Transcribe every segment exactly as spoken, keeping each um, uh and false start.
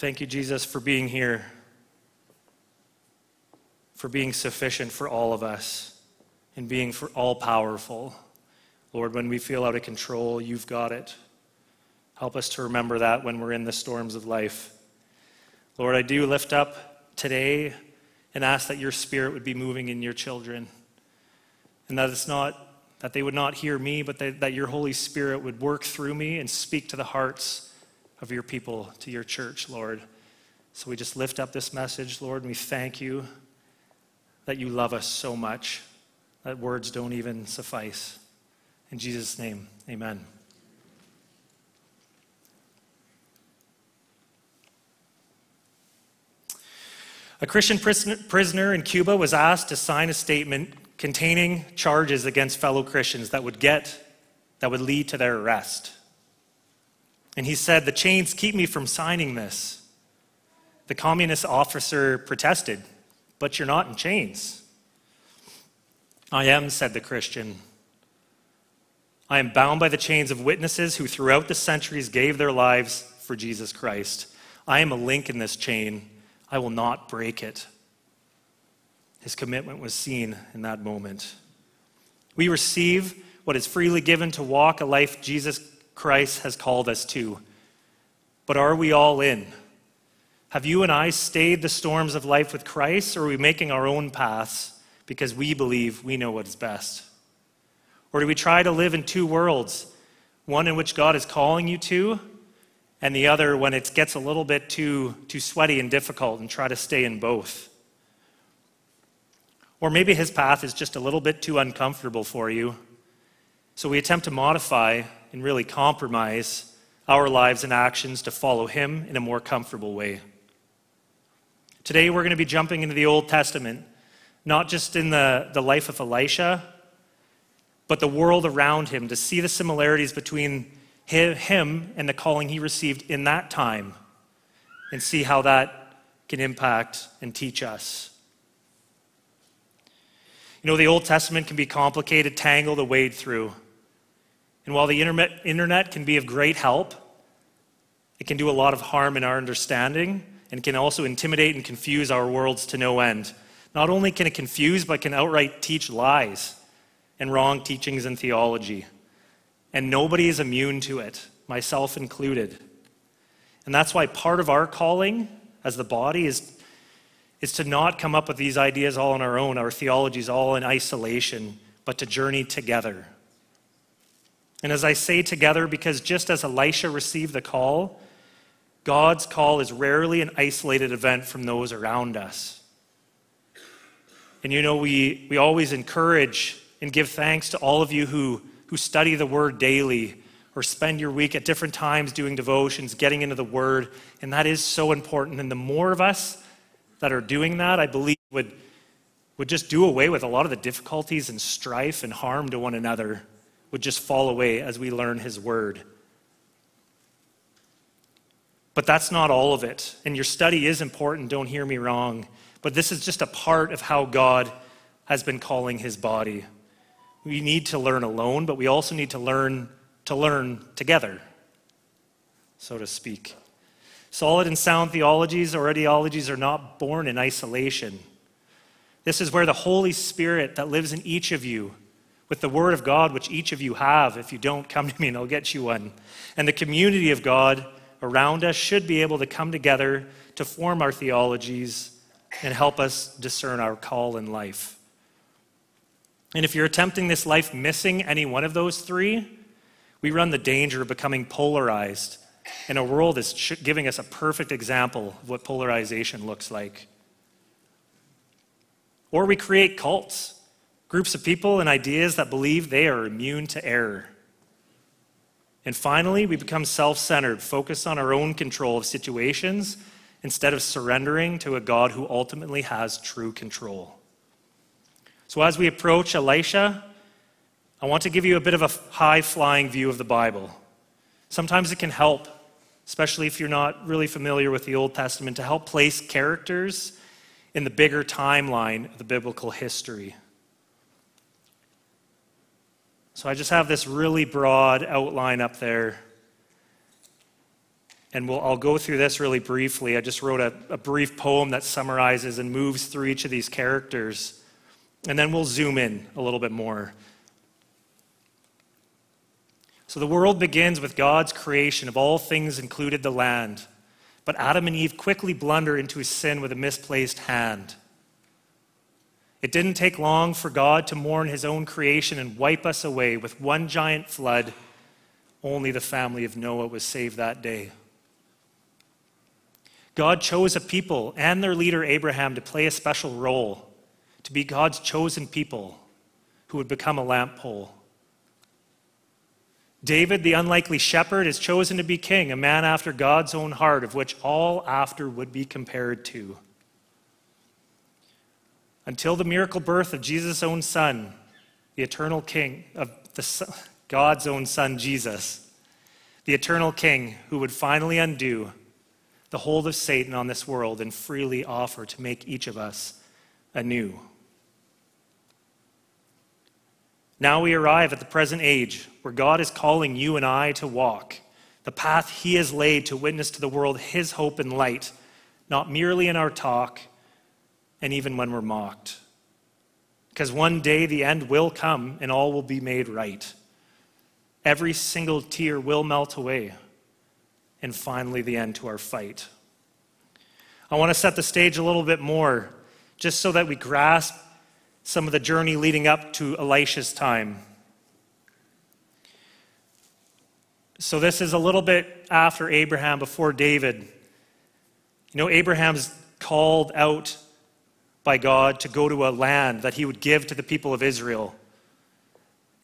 Thank you, Jesus, for being here, for being sufficient for all of us, and being for all-powerful. Lord, when we feel out of control, you've got it. Help us to remember that when we're in the storms of life. Lord, I do lift up today and ask that your Spirit would be moving in your children, and that it's not that they would not hear me, but that, that your Holy Spirit would work through me and speak to the hearts of your people, to your church, Lord. So we just lift up this message, Lord, and we thank you that you love us so much that words don't even suffice. In Jesus' name, amen. A Christian prisoner in Cuba was asked to sign a statement containing charges against fellow Christians that would get, that would lead to their arrest. And he said, "The chains keep me from signing this." The communist officer protested, "But you're not in chains." "I am," said the Christian. "I am bound by the chains of witnesses who throughout the centuries gave their lives for Jesus Christ. I am a link in this chain. I will not break it." His commitment was seen in that moment. We receive what is freely given to walk a life Jesus Christ has called us to. But are we all in? Have you and I stayed the storms of life with Christ, or are we making our own paths because we believe we know what is best? Or do we try to live in two worlds, one in which God is calling you to, and the other when it gets a little bit too, too sweaty and difficult, and try to stay in both? Or maybe his path is just a little bit too uncomfortable for you. So we attempt to modify and really compromise our lives and actions to follow him in a more comfortable way. Today we're going to be jumping into the Old Testament, not just in the, the life of Elisha, but the world around him, to see the similarities between him and the calling he received in that time, and see how that can impact and teach us. You know, the Old Testament can be complicated, tangled, a wade through. And while the internet can be of great help, it can do a lot of harm in our understanding, and can also intimidate and confuse our worlds to no end. Not only can it confuse, but can outright teach lies and wrong teachings and theology. And nobody is immune to it, myself included. And that's why part of our calling as the body is is to not come up with these ideas all on our own, our theologies all in isolation, but to journey together. And as I say together, because just as Elisha received the call, God's call is rarely an isolated event from those around us. And you know, we, we always encourage and give thanks to all of you who, who study the Word daily, or spend your week at different times doing devotions, getting into the Word, and that is so important. And the more of us that are doing that, I believe would would just do away with a lot of the difficulties and strife and harm to one another, would just fall away as we learn his word. But that's not all of it. And your study is important, don't hear me wrong. But this is just a part of how God has been calling his body. We need to learn alone, but we also need to learn to learn together, so to speak. Solid and sound theologies or ideologies are not born in isolation. This is where the Holy Spirit that lives in each of you, with the Word of God, which each of you have, if you don't, come to me and I'll get you one, and the community of God around us should be able to come together to form our theologies and help us discern our call in life. And if you're attempting this life missing any one of those three, we run the danger of becoming polarized. And a world that's giving us a perfect example of what polarization looks like. Or we create cults, groups of people and ideas that believe they are immune to error. And finally, we become self-centered, focused on our own control of situations instead of surrendering to a God who ultimately has true control. So as we approach Elisha, I want to give you a bit of a high-flying view of the Bible. Sometimes it can help, especially if you're not really familiar with the Old Testament, to help place characters in the bigger timeline of the biblical history. So I just have this really broad outline up there. And we'll, I'll go through this really briefly. I just wrote a, a brief poem that summarizes and moves through each of these characters. And then we'll zoom in a little bit more. So the world begins with God's creation of all things, included the land. But Adam and Eve quickly blunder into sin with a misplaced hand. It didn't take long for God to mourn his own creation and wipe us away with one giant flood. Only the family of Noah was saved that day. God chose a people and their leader Abraham to play a special role, to be God's chosen people who would become a lamp pole. David, the unlikely shepherd, is chosen to be king, a man after God's own heart, of which all after would be compared to. Until the miracle birth of Jesus' own son, the eternal king, of the, God's own son, Jesus, the eternal king who would finally undo the hold of Satan on this world and freely offer to make each of us anew. Now we arrive at the present age where God is calling you and I to walk the path he has laid to witness to the world his hope and light, not merely in our talk and even when we're mocked. Because one day the end will come and all will be made right. Every single tear will melt away, and finally the end to our fight. I want to set the stage a little bit more just so that we grasp some of the journey leading up to Elisha's time. So this is a little bit after Abraham, before David. You know, Abraham's called out by God to go to a land that he would give to the people of Israel.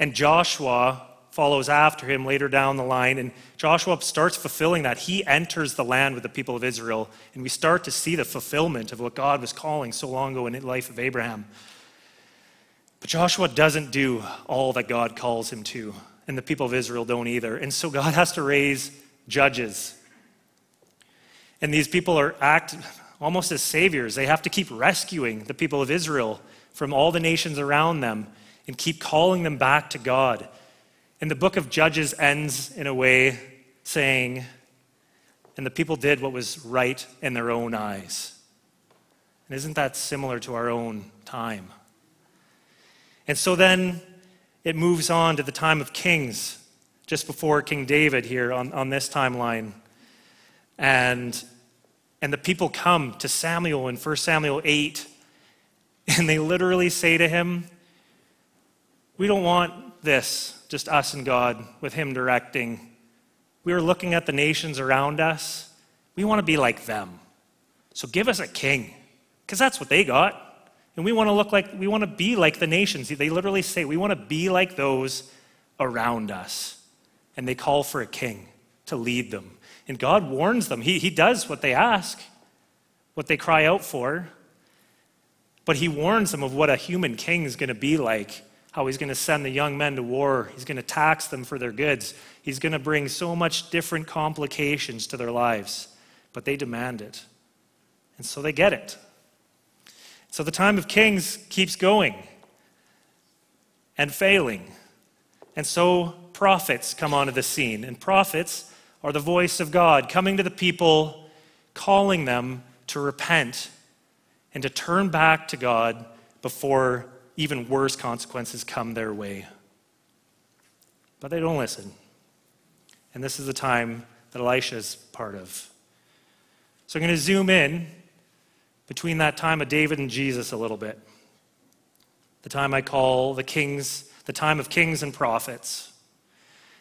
And Joshua follows after him later down the line, and Joshua starts fulfilling that. He enters the land with the people of Israel, and we start to see the fulfillment of what God was calling so long ago in the life of Abraham. But Joshua doesn't do all that God calls him to, and the people of Israel don't either. And so God has to raise judges. And these people are act almost as saviors. They have to keep rescuing the people of Israel from all the nations around them and keep calling them back to God. And the book of Judges ends in a way saying, and the people did what was right in their own eyes. And isn't that similar to our own time? And so then it moves on to the time of Kings, just before King David here on, on this timeline. And, and the people come to Samuel in First Samuel eight, and they literally say to him, we don't want this. Just us and God, with him directing. We were looking at the nations around us. We want to be like them. So give us a king, because that's what they got. And we want to look like, we want to be like the nations. They literally say, we want to be like those around us. And they call for a king to lead them. And God warns them. He, he does what they ask, what they cry out for. But he warns them of what a human king is going to be like. How he's going to send the young men to war. He's going to tax them for their goods. He's going to bring so much different complications to their lives. But they demand it. And so they get it. So the time of Kings keeps going and failing. And so prophets come onto the scene. And prophets are the voice of God coming to the people, calling them to repent and to turn back to God before even worse consequences come their way. But they don't listen. And this is the time that Elisha's part of. So I'm going to zoom in between that time of David and Jesus a little bit. The time I call the kings, the time of kings and prophets.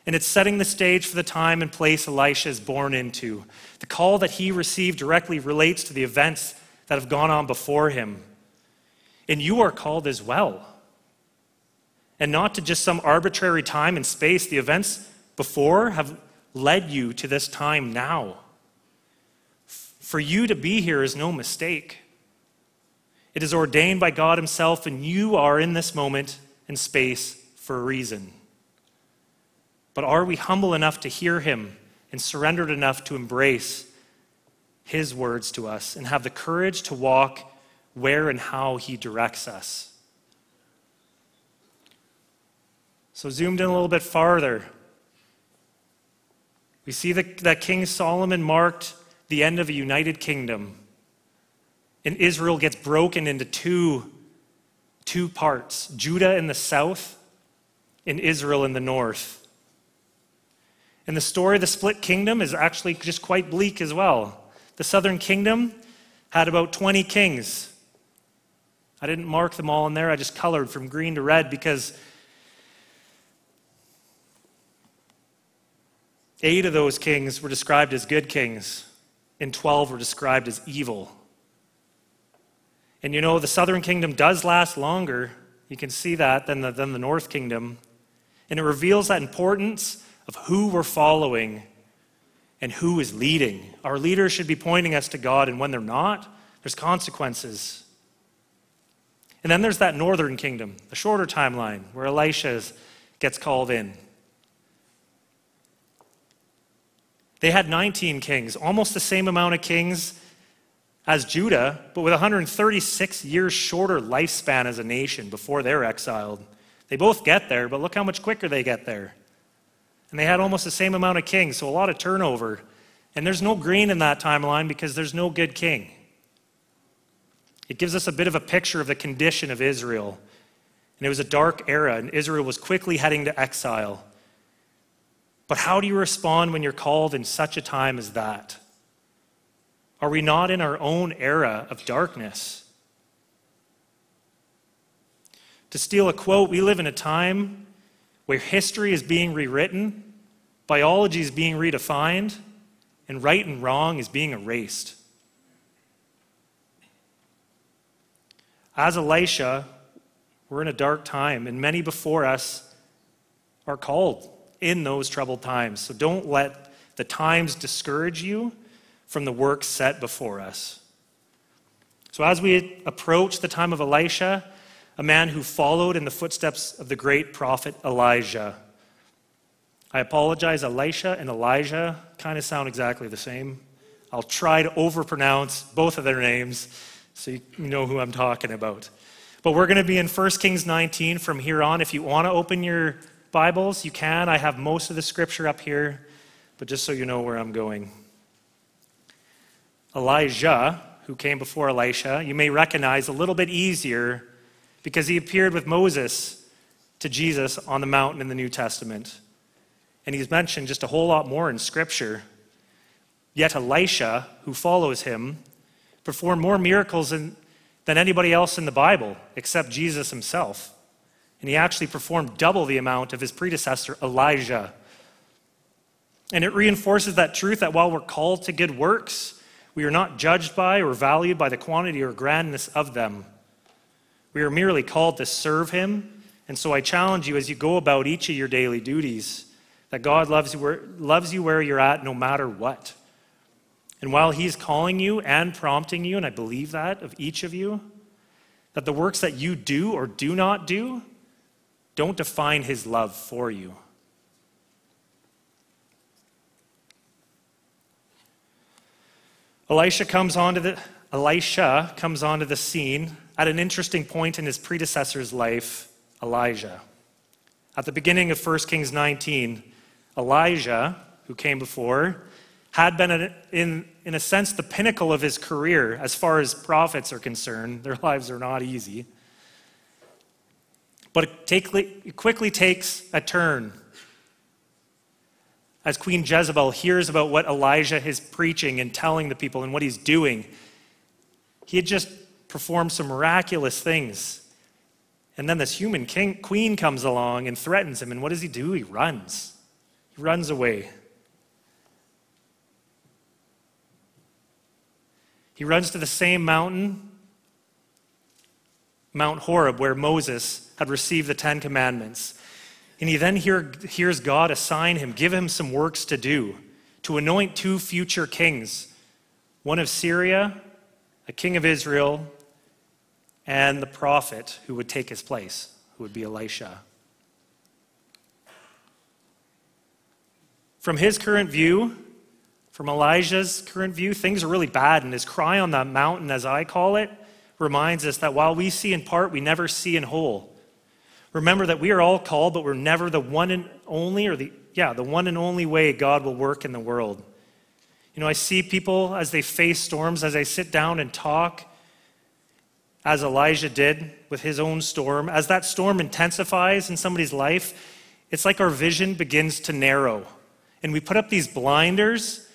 And it's setting the stage for the time and place Elisha is born into. The call that he received directly relates to the events that have gone on before him. And you are called as well. And not to just some arbitrary time and space. The events before have led you to this time now. For you to be here is no mistake. It is ordained by God himself, and you are in this moment and space for a reason. But are we humble enough to hear him and surrendered enough to embrace his words to us and have the courage to walk where and how he directs us? So zoomed in a little bit farther. We see that, that King Solomon marked the end of a united kingdom. And Israel gets broken into two, two parts, Judah in the south and Israel in the north. And the story of the split kingdom is actually just quite bleak as well. The southern kingdom had about twenty kings. I didn't mark them all in there. I just colored from green to red because eight of those kings were described as good kings and twelve were described as evil. And you know, the southern kingdom does last longer, you can see that, than the, than the north kingdom. And it reveals that importance of who we're following and who is leading. Our leaders should be pointing us to God, and when they're not, there's consequences. And then there's that northern kingdom, the shorter timeline, where Elisha gets called in. They had nineteen kings, almost the same amount of kings as Judah, but with one hundred thirty-six years shorter lifespan as a nation before they're exiled. They both get there, but look how much quicker they get there. And they had almost the same amount of kings, so a lot of turnover. And there's no green in that timeline because there's no good king. It gives us a bit of a picture of the condition of Israel. And it was a dark era, and Israel was quickly heading to exile. But how do you respond when you're called in such a time as that? Are we not in our own era of darkness? To steal a quote, we live in a time where history is being rewritten, biology is being redefined, and right and wrong is being erased. As Elisha, we're in a dark time, and many before us are called in those troubled times. So don't let the times discourage you from the work set before us. So as we approach the time of Elisha, a man who followed in the footsteps of the great prophet Elijah. I apologize, Elisha and Elijah kind of sound exactly the same. I'll try to overpronounce both of their names so you know who I'm talking about. But we're going to be in First Kings nineteen from here on. If you want to open your Bibles, you can. I have most of the scripture up here, but just so you know where I'm going. Elijah, who came before Elisha, you may recognize a little bit easier because he appeared with Moses to Jesus on the mountain in the New Testament. And he's mentioned just a whole lot more in Scripture. Yet Elisha, who follows him, performed more miracles than anybody else in the Bible except Jesus himself. And he actually performed double the amount of his predecessor, Elijah. And it reinforces that truth that while we're called to good works, we are not judged by or valued by the quantity or grandness of them. We are merely called to serve him. And so I challenge you as you go about each of your daily duties, that God loves you where, loves you where you're at no matter what. And while he's calling you and prompting you, and I believe that of each of you, that the works that you do or do not do don't define his love for you. Elisha comes onto the, Elisha comes onto the scene at an interesting point in his predecessor's life, Elijah. At the beginning of First Kings nineteen, Elijah, who came before, had been, in, in a sense, the pinnacle of his career as far as prophets are concerned. Their lives are not easy. But it, take, it quickly takes a turn as Queen Jezebel hears about what Elijah is preaching and telling the people and what he's doing. He had just performed some miraculous things. And then this human king, queen comes along and threatens him. And what does he do? He runs. He runs away. He runs to the same mountain, Mount Horeb, where Moses had received the Ten Commandments. And he then hear, hears God assign him, give him some works to do, to anoint two future kings, one of Syria, a king of Israel, and the prophet who would take his place, who would be Elisha. From his current view, from Elijah's current view, things are really bad, and his cry on that mountain, as I call it, reminds us that while we see in part, we never see in whole. Remember that we are all called, but we're never the one and only or the yeah, the one and only way God will work in the world. You know, I see people as they face storms, as they sit down and talk, as Elijah did with his own storm, as that storm intensifies in somebody's life, it's like our vision begins to narrow. And we put up these blinders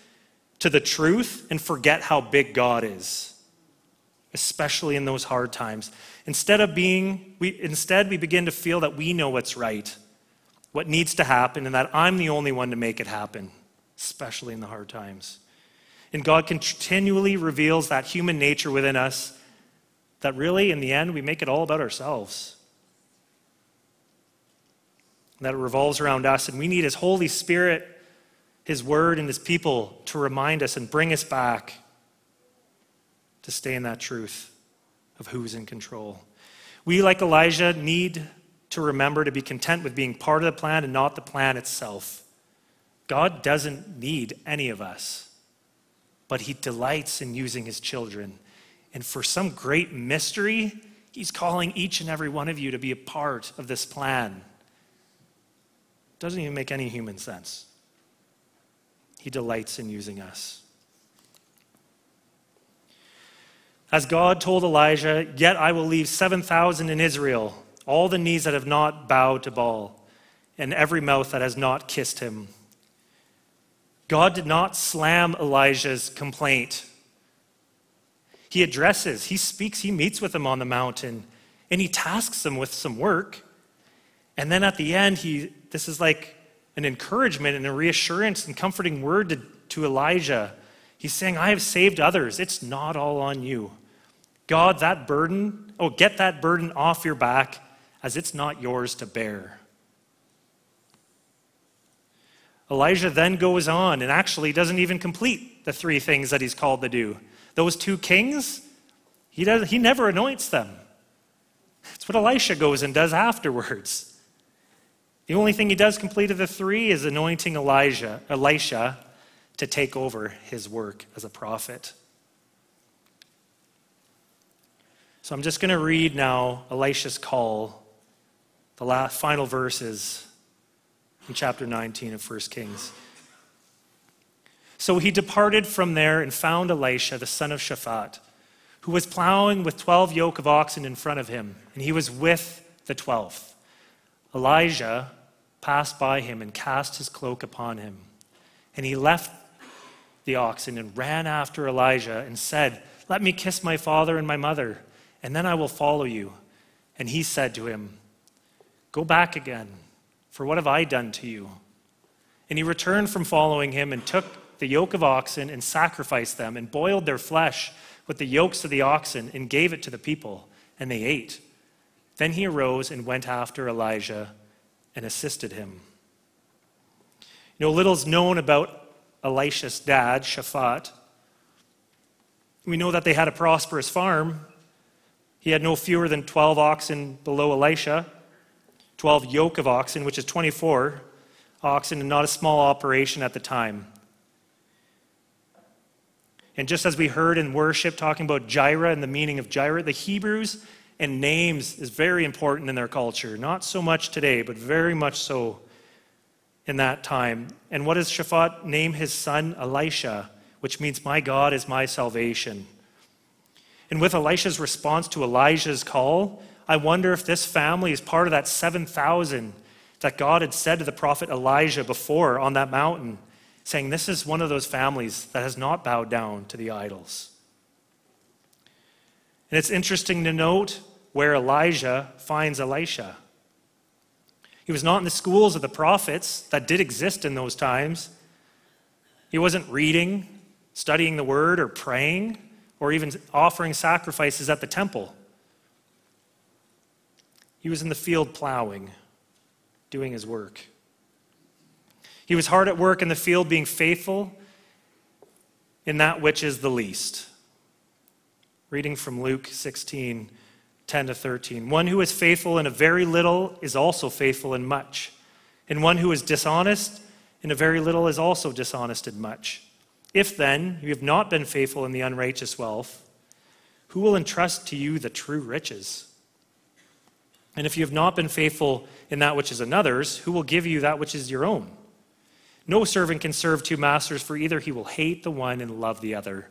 to the truth and forget how big God is, especially in those hard times. Instead of being, we, instead we begin to feel that we know what's right, what needs to happen, and that I'm the only one to make it happen, especially in the hard times. And God continually reveals that human nature within us that really, in the end, we make it all about ourselves. That it revolves around us, and we need His Holy Spirit, His Word, and His people to remind us and bring us back to stay in that truth of who's in control. We, like Elijah, need to remember to be content with being part of the plan and not the plan itself. God doesn't need any of us, but He delights in using His children. And for some great mystery, He's calling each and every one of you to be a part of this plan. It doesn't even make any human sense. He delights in using us. As God told Elijah, "Yet I will leave seven thousand in Israel, all the knees that have not bowed to Baal, and every mouth that has not kissed him." God did not slam Elijah's complaint. He addresses, he speaks, he meets with him on the mountain, and he tasks him with some work. And then at the end, he this is like an encouragement and a reassurance and comforting word to, to Elijah. He's saying, I have saved others. It's not all on you. God, that burden, oh, get that burden off your back, as it's not yours to bear. Elijah then goes on and actually doesn't even complete the three things that he's called to do. Those two kings, he does, he never anoints them. That's what Elisha goes and does afterwards. The only thing he does complete of the three is anointing Elijah, Elisha to take over his work as a prophet. So I'm just going to read now Elisha's call, the last, final verses in chapter nineteen of First Kings. So he departed from there and found Elisha, the son of Shaphat, who was plowing with twelve yoke of oxen in front of him, and he was with the twelfth. Elijah passed by him and cast his cloak upon him. And he left the oxen and ran after Elijah and said, Let me kiss my father and my mother, and then I will follow you. And he said to him, Go back again, for what have I done to you? And he returned from following him and took the yoke of oxen and sacrificed them and boiled their flesh with the yokes of the oxen and gave it to the people, and they ate. Then he arose and went after Elijah and assisted him. You know, little's known about Elisha's dad, Shaphat. We know that they had a prosperous farm. He had no fewer than twelve oxen below Elisha, twelve yoke of oxen, which is twenty-four oxen, and not a small operation at the time. And just as we heard in worship talking about Jireh and the meaning of Jireh, the Hebrews and names is very important in their culture. Not so much today, but very much so in that time. And what does Shaphat name his son? Elisha, which means my God is my salvation. And with Elisha's response to Elijah's call, I wonder if this family is part of that seven thousand that God had said to the prophet Elijah before on that mountain, saying this is one of those families that has not bowed down to the idols. And it's interesting to note where Elijah finds Elisha. He was not in the schools of the prophets that did exist in those times. He wasn't reading, studying the word, or praying, or even offering sacrifices at the temple. He was in the field plowing, doing his work. He was hard at work in the field, being faithful in that which is the least. Reading from Luke sixteen, ten to thirteen. One who is faithful in a very little is also faithful in much. And one who is dishonest in a very little is also dishonest in much. If then you have not been faithful in the unrighteous wealth, who will entrust to you the true riches? And if you have not been faithful in that which is another's, who will give you that which is your own? No servant can serve two masters, for either he will hate the one and love the other,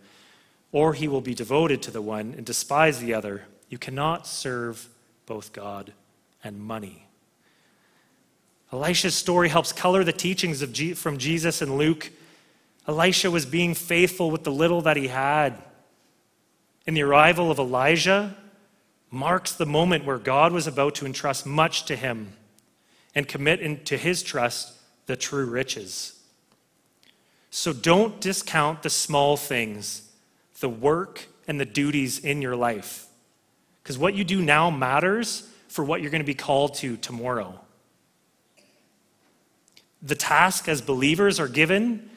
or he will be devoted to the one and despise the other. You cannot serve both God and money. Elisha's story helps color the teachings of G- from Jesus and Luke. Elisha was being faithful with the little that he had. And the arrival of Elijah marks the moment where God was about to entrust much to him and commit into his trust the true riches. So don't discount the small things, the work and the duties in your life, because what you do now matters for what you're going to be called to tomorrow. The tasks as believers are given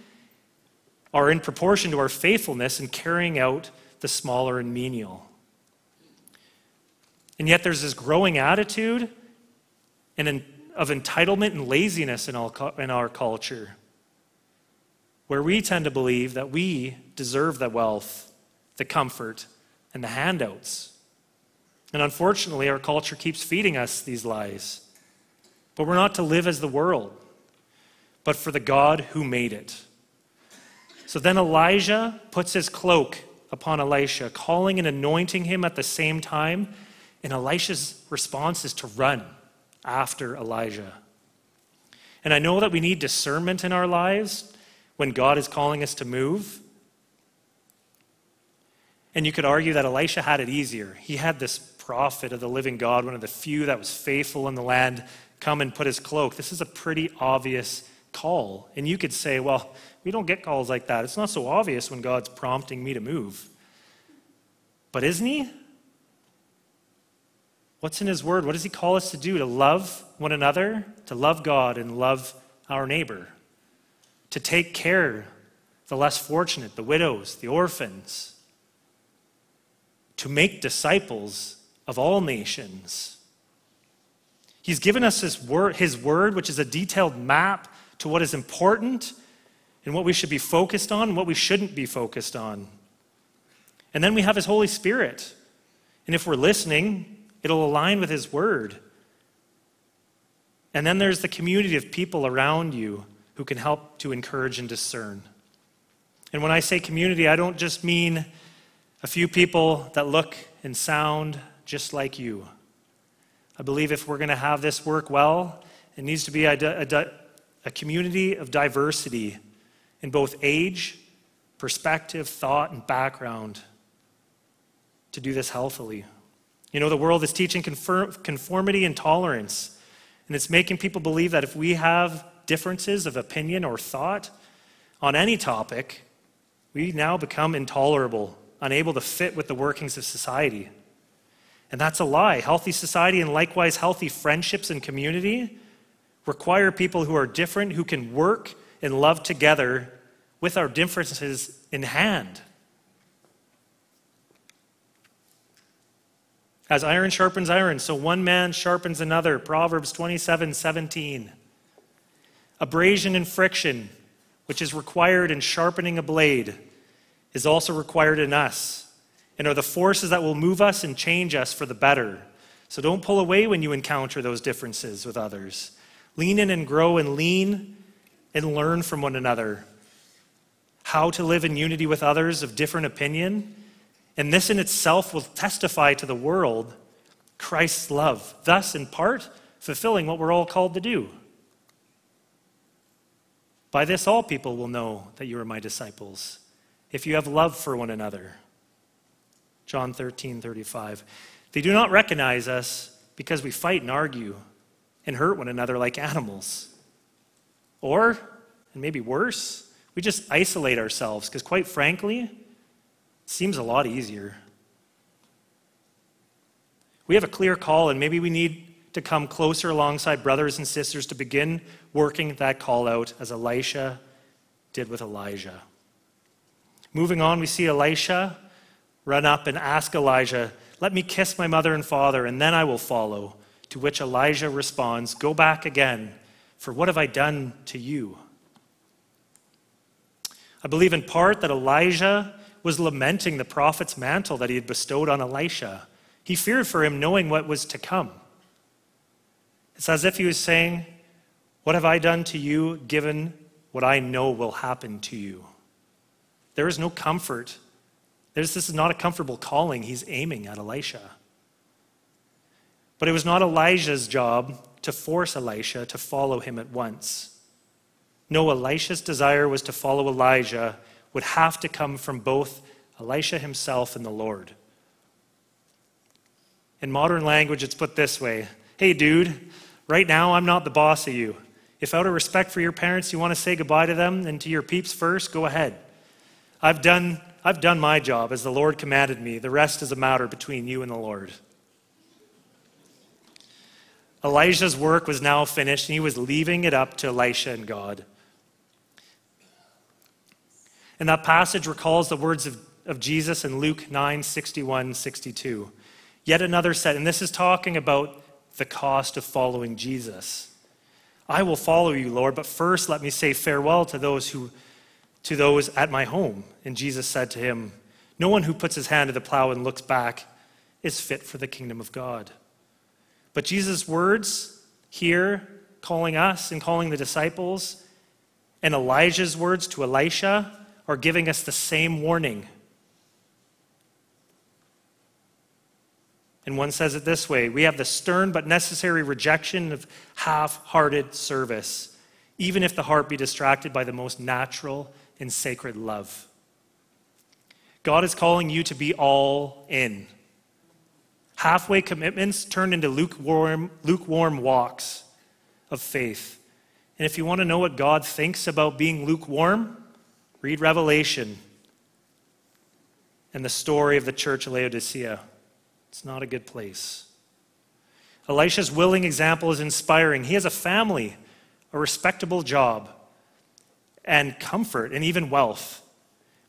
are in proportion to our faithfulness in carrying out the smaller and menial. And yet there's this growing attitude and an, of entitlement and laziness in, all, in our culture, where we tend to believe that we deserve the wealth, the comfort, and the handouts. And unfortunately, our culture keeps feeding us these lies. But we're not to live as the world, but for the God who made it. So then Elijah puts his cloak upon Elisha, calling and anointing him at the same time, and Elisha's response is to run after Elijah. And I know that we need discernment in our lives when God is calling us to move. And you could argue that Elisha had it easier. He had this prophet of the living God, one of the few that was faithful in the land, come and put his cloak. This is a pretty obvious call. And you could say, well, we don't get calls like that. It's not so obvious when God's prompting me to move. But isn't he? What's in his word? What does he call us to do? To love one another, to love God and love our neighbor, to take care of the less fortunate, the widows, the orphans, to make disciples of all nations. He's given us his word, his word, which is a detailed map to what is important and what we should be focused on and what we shouldn't be focused on. And then we have his Holy Spirit. And if we're listening, it'll align with his word. And then there's the community of people around you who can help to encourage and discern. And when I say community, I don't just mean a few people that look and sound just like you. I believe if we're going to have this work well, it needs to be a, a, a community of diversity in both age, perspective, thought, and background to do this healthily. You know, the world is teaching conformity and tolerance, and it's making people believe that if we have differences of opinion or thought on any topic, we now become intolerable, unable to fit with the workings of society. And that's a lie. Healthy society and likewise healthy friendships and community require people who are different, who can work and love together with our differences in hand. As iron sharpens iron, so one man sharpens another. Proverbs twenty-seven seventeen. Abrasion and friction, which is required in sharpening a blade, is also required in us, and are the forces that will move us and change us for the better. So don't pull away when you encounter those differences with others. Lean in and grow and lean and learn from one another how to live in unity with others of different opinion. And this in itself will testify to the world Christ's love, thus in part fulfilling what we're all called to do. By this all people will know that you are my disciples, if you have love for one another. John thirteen thirty-five. They do not recognize us because we fight and argue and hurt one another like animals. Or, and maybe worse, we just isolate ourselves because quite frankly, seems a lot easier. We have a clear call, and maybe we need to come closer alongside brothers and sisters to begin working that call out as Elisha did with Elijah. Moving on, we see Elisha run up and ask Elijah, "Let me kiss my mother and father, and then I will follow." To which Elijah responds, "Go back again, for what have I done to you?" I believe in part that Elijah was lamenting the prophet's mantle that he had bestowed on Elisha. He feared for him, knowing what was to come. It's as if he was saying, "What have I done to you, given what I know will happen to you. There is no comfort. There's, this is not a comfortable calling he's aiming at Elisha. But it was not Elijah's job to force Elisha to follow him at once. No, Elisha's desire was to follow Elijah would have to come from both Elisha himself and the Lord. In modern language, it's put this way. Hey, dude, right now I'm not the boss of you. If out of respect for your parents, you want to say goodbye to them and to your peeps first, go ahead. I've done, I've done my job as the Lord commanded me. The rest is a matter between you and the Lord. Elijah's work was now finished, and he was leaving it up to Elisha and God. And that passage recalls the words of, of Jesus in Luke nine, sixty-one, sixty-two. Yet another said, and this is talking about the cost of following Jesus. I will follow you, Lord, but first let me say farewell to those who, to those at my home. And Jesus said to him, no one who puts his hand to the plow and looks back is fit for the kingdom of God. But Jesus' words here, calling us and calling the disciples, and Elijah's words to Elisha are giving us the same warning. And one says it this way, we have the stern but necessary rejection of half-hearted service, even if the heart be distracted by the most natural and sacred love. God is calling you to be all in. Halfway commitments turn into lukewarm, lukewarm walks of faith. And if you want to know what God thinks about being lukewarm, read Revelation and the story of the church of Laodicea. It's not a good place. Elisha's willing example is inspiring. He has a family, a respectable job, and comfort, and even wealth.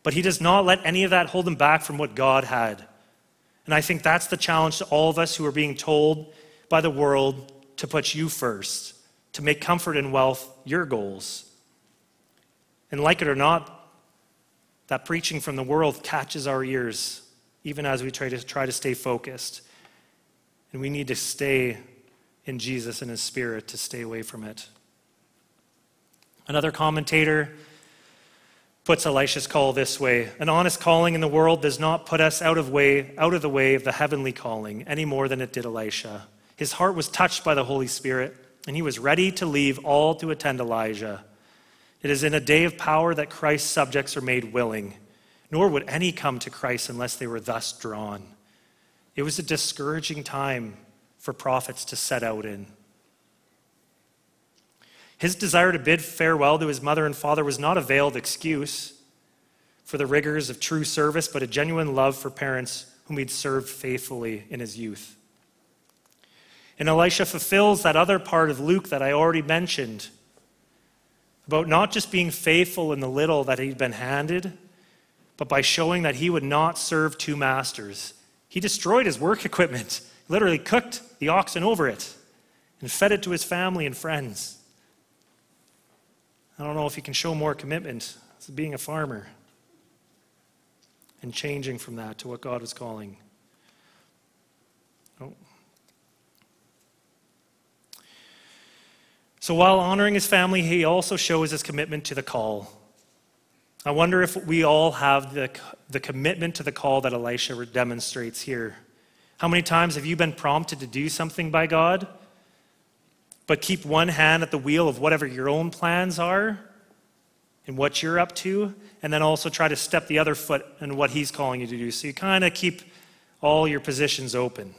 But he does not let any of that hold him back from what God had. And I think that's the challenge to all of us who are being told by the world to put you first, to make comfort and wealth your goals. And like it or not, that preaching from the world catches our ears, even as we try to try to stay focused. And we need to stay in Jesus and his spirit to stay away from it. Another commentator puts Elisha's call this way. An honest calling in the world does not put us out of way, out of the way of the heavenly calling any more than it did Elisha. His heart was touched by the Holy Spirit, and he was ready to leave all to attend Elijah. It is in a day of power that Christ's subjects are made willing, nor would any come to Christ unless they were thus drawn. It was a discouraging time for prophets to set out in. His desire to bid farewell to his mother and father was not a veiled excuse for the rigors of true service, but a genuine love for parents whom he'd served faithfully in his youth. And Elisha fulfills that other part of Luke that I already mentioned about not just being faithful in the little that he'd been handed, but by showing that he would not serve two masters. He destroyed his work equipment, literally cooked the oxen over it, and fed it to his family and friends. I don't know if you can show more commitment to being a farmer and changing from that to what God was calling. Oh. So while honoring his family, he also shows his commitment to the call. I wonder if we all have the, the commitment to the call that Elisha demonstrates here. How many times have you been prompted to do something by God? But keep one hand at the wheel of whatever your own plans are and what you're up to, and then also try to step the other foot in what he's calling you to do. So you kind of keep all your positions open.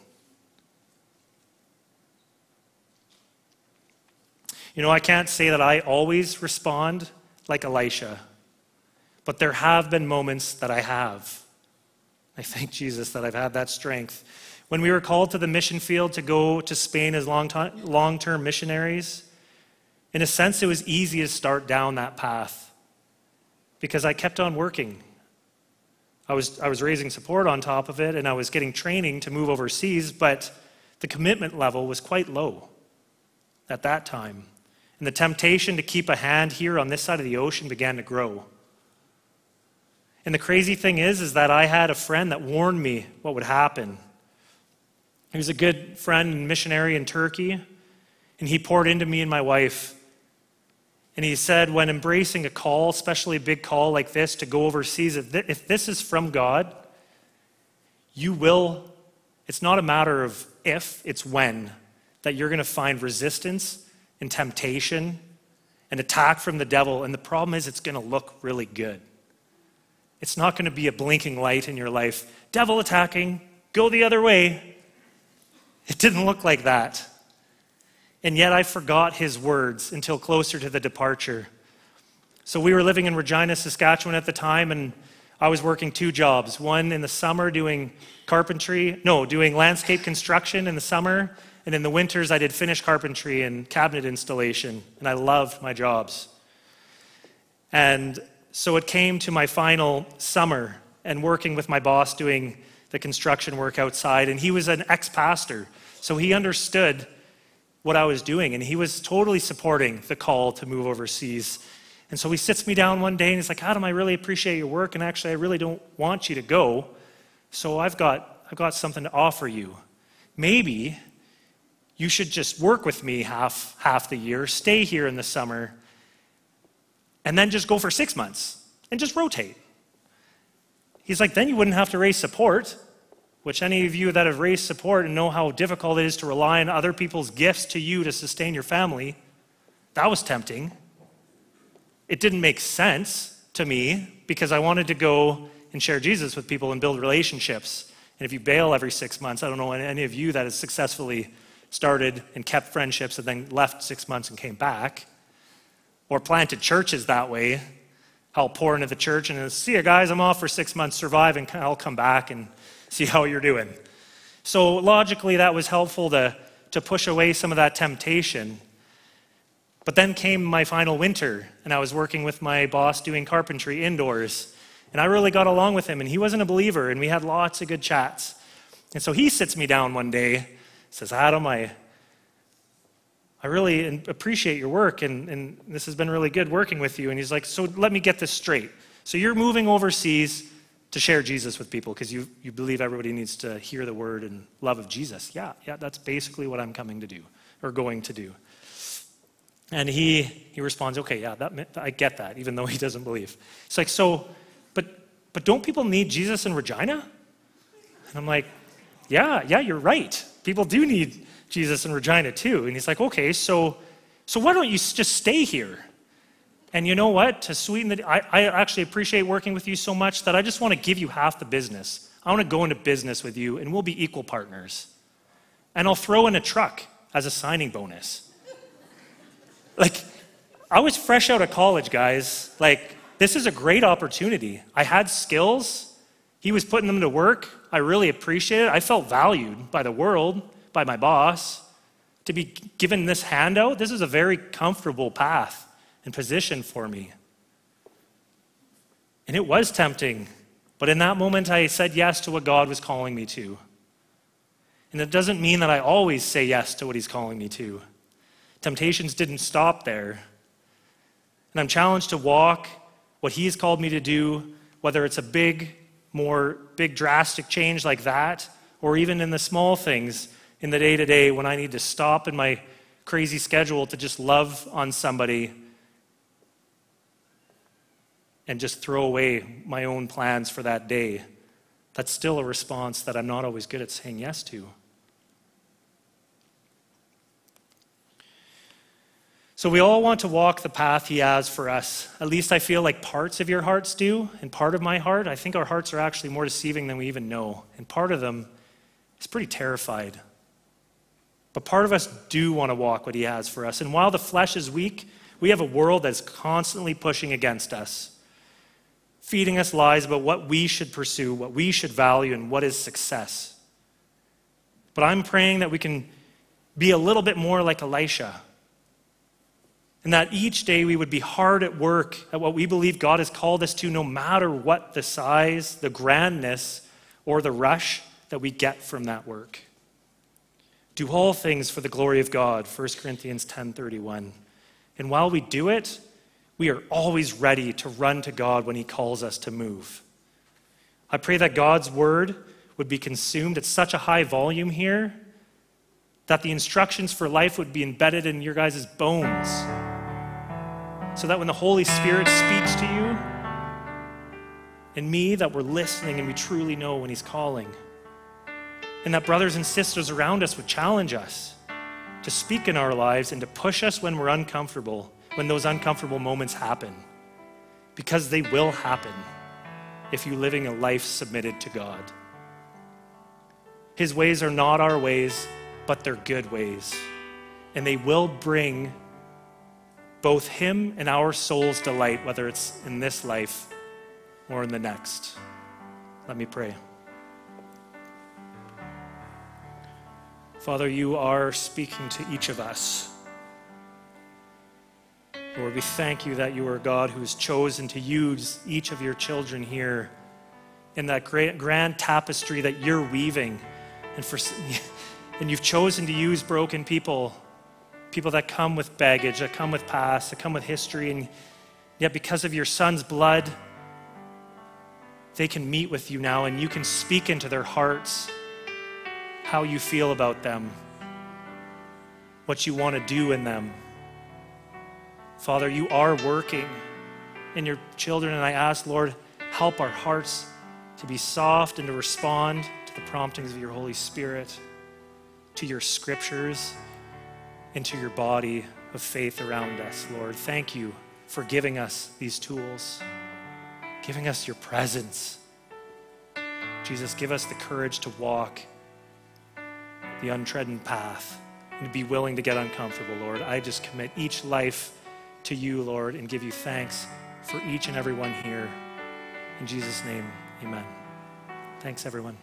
You know, I can't say that I always respond like Elisha, but there have been moments that I have. I thank Jesus that I've had that strength. When we were called to the mission field to go to Spain as long time, long-term missionaries, in a sense, it was easy to start down that path because I kept on working. I was, I was raising support on top of it, and I was getting training to move overseas, but the commitment level was quite low at that time. And the temptation to keep a hand here on this side of the ocean began to grow. And the crazy thing is, is that I had a friend that warned me what would happen. He was a good friend and missionary in Turkey, and he poured into me and my wife. And he said, when embracing a call, especially a big call like this to go overseas, if this is from God, you will, it's not a matter of if, it's when, that you're going to find resistance and temptation and attack from the devil. And the problem is it's going to look really good. It's not going to be a blinking light in your life. Devil attacking, go the other way. It didn't look like that. And yet I forgot his words until closer to the departure. So we were living in Regina, Saskatchewan at the time, and I was working two jobs. One in the summer doing carpentry, no, doing landscape construction in the summer, and in the winters I did finish carpentry and cabinet installation, and I loved my jobs. And so it came to my final summer and working with my boss doing the construction work outside, and he was an ex-pastor, so he understood what I was doing, and he was totally supporting the call to move overseas. And so he sits me down one day and he's like, Adam, I really appreciate your work, and actually I really don't want you to go, so I've got I've got something to offer you. Maybe you should just work with me half half the year, stay here in the summer, and then just go for six months and just rotate. He's like, then you wouldn't have to raise support, which any of you that have raised support and know how difficult it is to rely on other people's gifts to you to sustain your family, that was tempting. It didn't make sense to me because I wanted to go and share Jesus with people and build relationships. And if you bail every six months, I don't know any of you that has successfully started and kept friendships and then left six months and came back, or planted churches that way. I'll pour into the church and see you guys, I'm off for six months, survive, and I'll come back and see how you're doing. So logically, that was helpful to, to push away some of that temptation. But then came my final winter, and I was working with my boss doing carpentry indoors. And I really got along with him, and he wasn't a believer, and we had lots of good chats. And so he sits me down one day, says, Adam, I, I really appreciate your work, and, and this has been really good working with you. And he's like, so let me get this straight. So you're moving overseas to share Jesus with people because you, you believe everybody needs to hear the word and love of Jesus. Yeah, yeah, that's basically what I'm coming to do or going to do. And he he responds, okay, yeah, that I get that, even though he doesn't believe. It's like, so, but but don't people need Jesus in Regina? And I'm like, yeah, yeah, you're right. People do need Jesus in Regina too. And he's like, okay, so so why don't you just stay here? And you know what? To sweeten the, I, I actually appreciate working with you so much that I just want to give you half the business. I want to go into business with you, and we'll be equal partners. And I'll throw in a truck as a signing bonus. Like, I was fresh out of college, guys. Like, this is a great opportunity. I had skills. He was putting them to work. I really appreciated it. I felt valued by the world, by my boss. To be given this handout, this is a very comfortable path and position for me. And it was tempting, but in that moment I said yes to what God was calling me to. And it doesn't mean that I always say yes to what he's calling me to. Temptations didn't stop there. And I'm challenged to walk what he's called me to do, whether it's a big, more big drastic change like that, or even in the small things in the day-to-day when I need to stop in my crazy schedule to just love on somebody and just throw away my own plans for that day. That's still a response that I'm not always good at saying yes to. So we all want to walk the path he has for us. At least I feel like parts of your hearts do, and part of my heart, I think our hearts are actually more deceiving than we even know. And part of them is pretty terrified. But part of us do want to walk what he has for us. And while the flesh is weak, we have a world that's constantly pushing against us, feeding us lies about what we should pursue, what we should value, and what is success. But I'm praying that we can be a little bit more like Elisha, and that each day we would be hard at work at what we believe God has called us to, no matter what the size, the grandness, or the rush that we get from that work. Do all things for the glory of God, First Corinthians ten thirty-one. And while we do it, we are always ready to run to God when he calls us to move. I pray that God's word would be consumed at such a high volume here that the instructions for life would be embedded in your guys' bones. so that when the Holy Spirit speaks to you and me, that we're listening and we truly know when he's calling. And that brothers and sisters around us would challenge us to speak in our lives and to push us when we're uncomfortable, when those uncomfortable moments happen, because they will happen if you're living a life submitted to God. His ways are not our ways, but they're good ways. And they will bring both him and our soul's delight, whether it's in this life or in the next. Let me pray. Father, you are speaking to each of us. Lord, we thank you that you are God who has chosen to use each of your children here in that great, grand tapestry that you're weaving. And, for, and you've chosen to use broken people, people that come with baggage, that come with past, that come with history, and yet because of your son's blood, they can meet with you now and you can speak into their hearts how you feel about them, what you want to do in them. Father, you are working in your children, and I ask, Lord, help our hearts to be soft and to respond to the promptings of your Holy Spirit, to your scriptures, and to your body of faith around us, Lord. Thank you for giving us these tools, giving us your presence. Jesus, give us the courage to walk the untrodden path and to be willing to get uncomfortable, Lord. I just commit each life to you, Lord, and give you thanks for each and every one here. In Jesus' name, amen. Thanks, everyone.